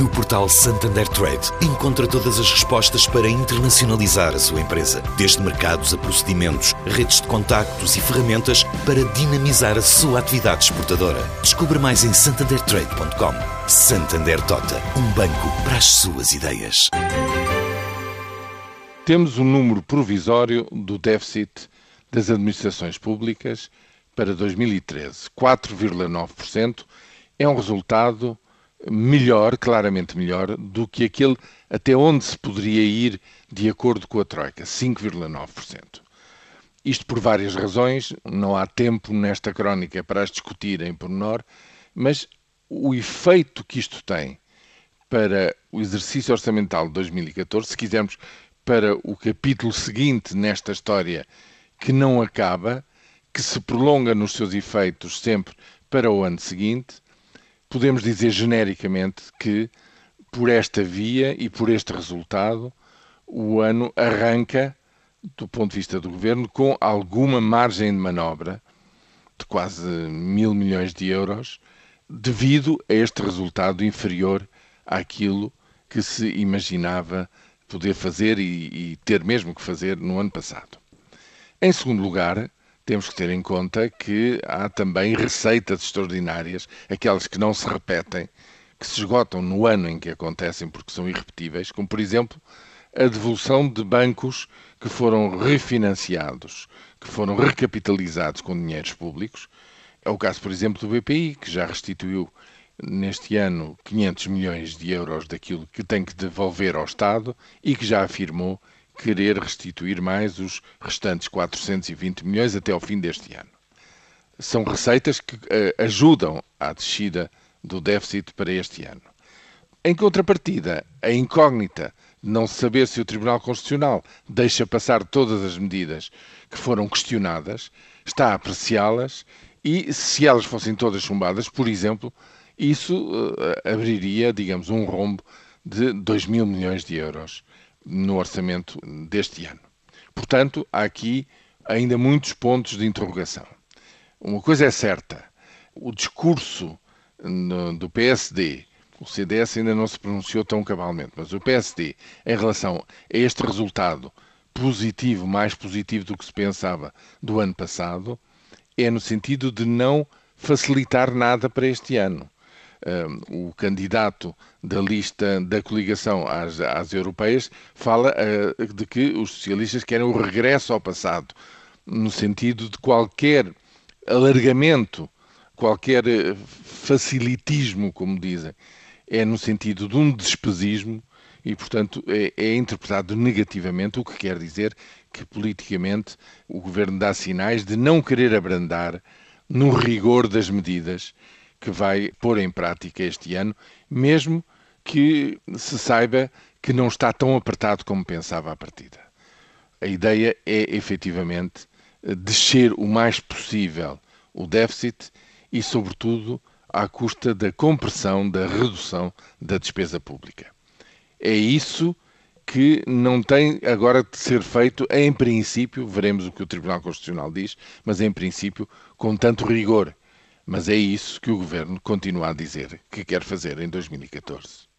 No portal Santander Trade encontra todas as respostas para internacionalizar a sua empresa, desde mercados a procedimentos, redes de contactos e ferramentas para dinamizar a sua atividade exportadora. Descubra mais em santandertrade.com. Santander Totta, um banco para as suas ideias. Temos um número provisório do déficit das administrações públicas para 2013, 4,9%. É um resultado melhor, claramente melhor, do que aquele até onde se poderia ir de acordo com a Troika, 5,9%. Isto por várias razões, não há tempo nesta crónica para as discutir em pormenor, mas o efeito que isto tem para o exercício orçamental de 2014, se quisermos para o capítulo seguinte nesta história que não acaba, que se prolonga nos seus efeitos sempre para o ano seguinte, podemos dizer genericamente que, por esta via e por este resultado, o ano arranca, do ponto de vista do Governo, com alguma margem de manobra, de quase 1.000 milhões de euros, devido a este resultado inferior àquilo que se imaginava poder fazer e ter mesmo que fazer no ano passado. Em segundo lugar, temos que ter em conta que há também receitas extraordinárias, aquelas que não se repetem, que se esgotam no ano em que acontecem porque são irrepetíveis, como por exemplo a devolução de bancos que foram refinanciados, que foram recapitalizados com dinheiros públicos. É o caso, por exemplo, do BPI, que já restituiu neste ano 500 milhões de euros daquilo que tem que devolver ao Estado e que já afirmou querer restituir mais os restantes 420 milhões até ao fim deste ano. São receitas que ajudam à descida do déficit para este ano. Em contrapartida, a incógnita de não saber se o Tribunal Constitucional deixa passar todas as medidas que foram questionadas, está a apreciá-las e, se elas fossem todas chumbadas, por exemplo, isso abriria, digamos, um rombo de 2.000 milhões de euros. No orçamento deste ano. Portanto, há aqui ainda muitos pontos de interrogação. Uma coisa é certa, o discurso do PSD, o CDS ainda não se pronunciou tão cabalmente, mas o PSD, em relação a este resultado positivo, mais positivo do que se pensava do ano passado, é no sentido de não facilitar nada para este ano. O candidato da lista da coligação às europeias fala de que os socialistas querem o regresso ao passado, no sentido de qualquer alargamento, qualquer facilitismo, como dizem, é no sentido de um despesismo e, portanto, é interpretado negativamente, o que quer dizer que, politicamente, o Governo dá sinais de não querer abrandar no rigor das medidas que vai pôr em prática este ano, mesmo que se saiba que não está tão apertado como pensava à partida. A ideia é, efetivamente, descer o mais possível o déficit e, sobretudo, à custa da compressão, da redução da despesa pública. É isso que não tem agora de ser feito, em princípio, veremos o que o Tribunal Constitucional diz, mas em princípio com tanto rigor. Mas é isso que o Governo continua a dizer que quer fazer em 2014.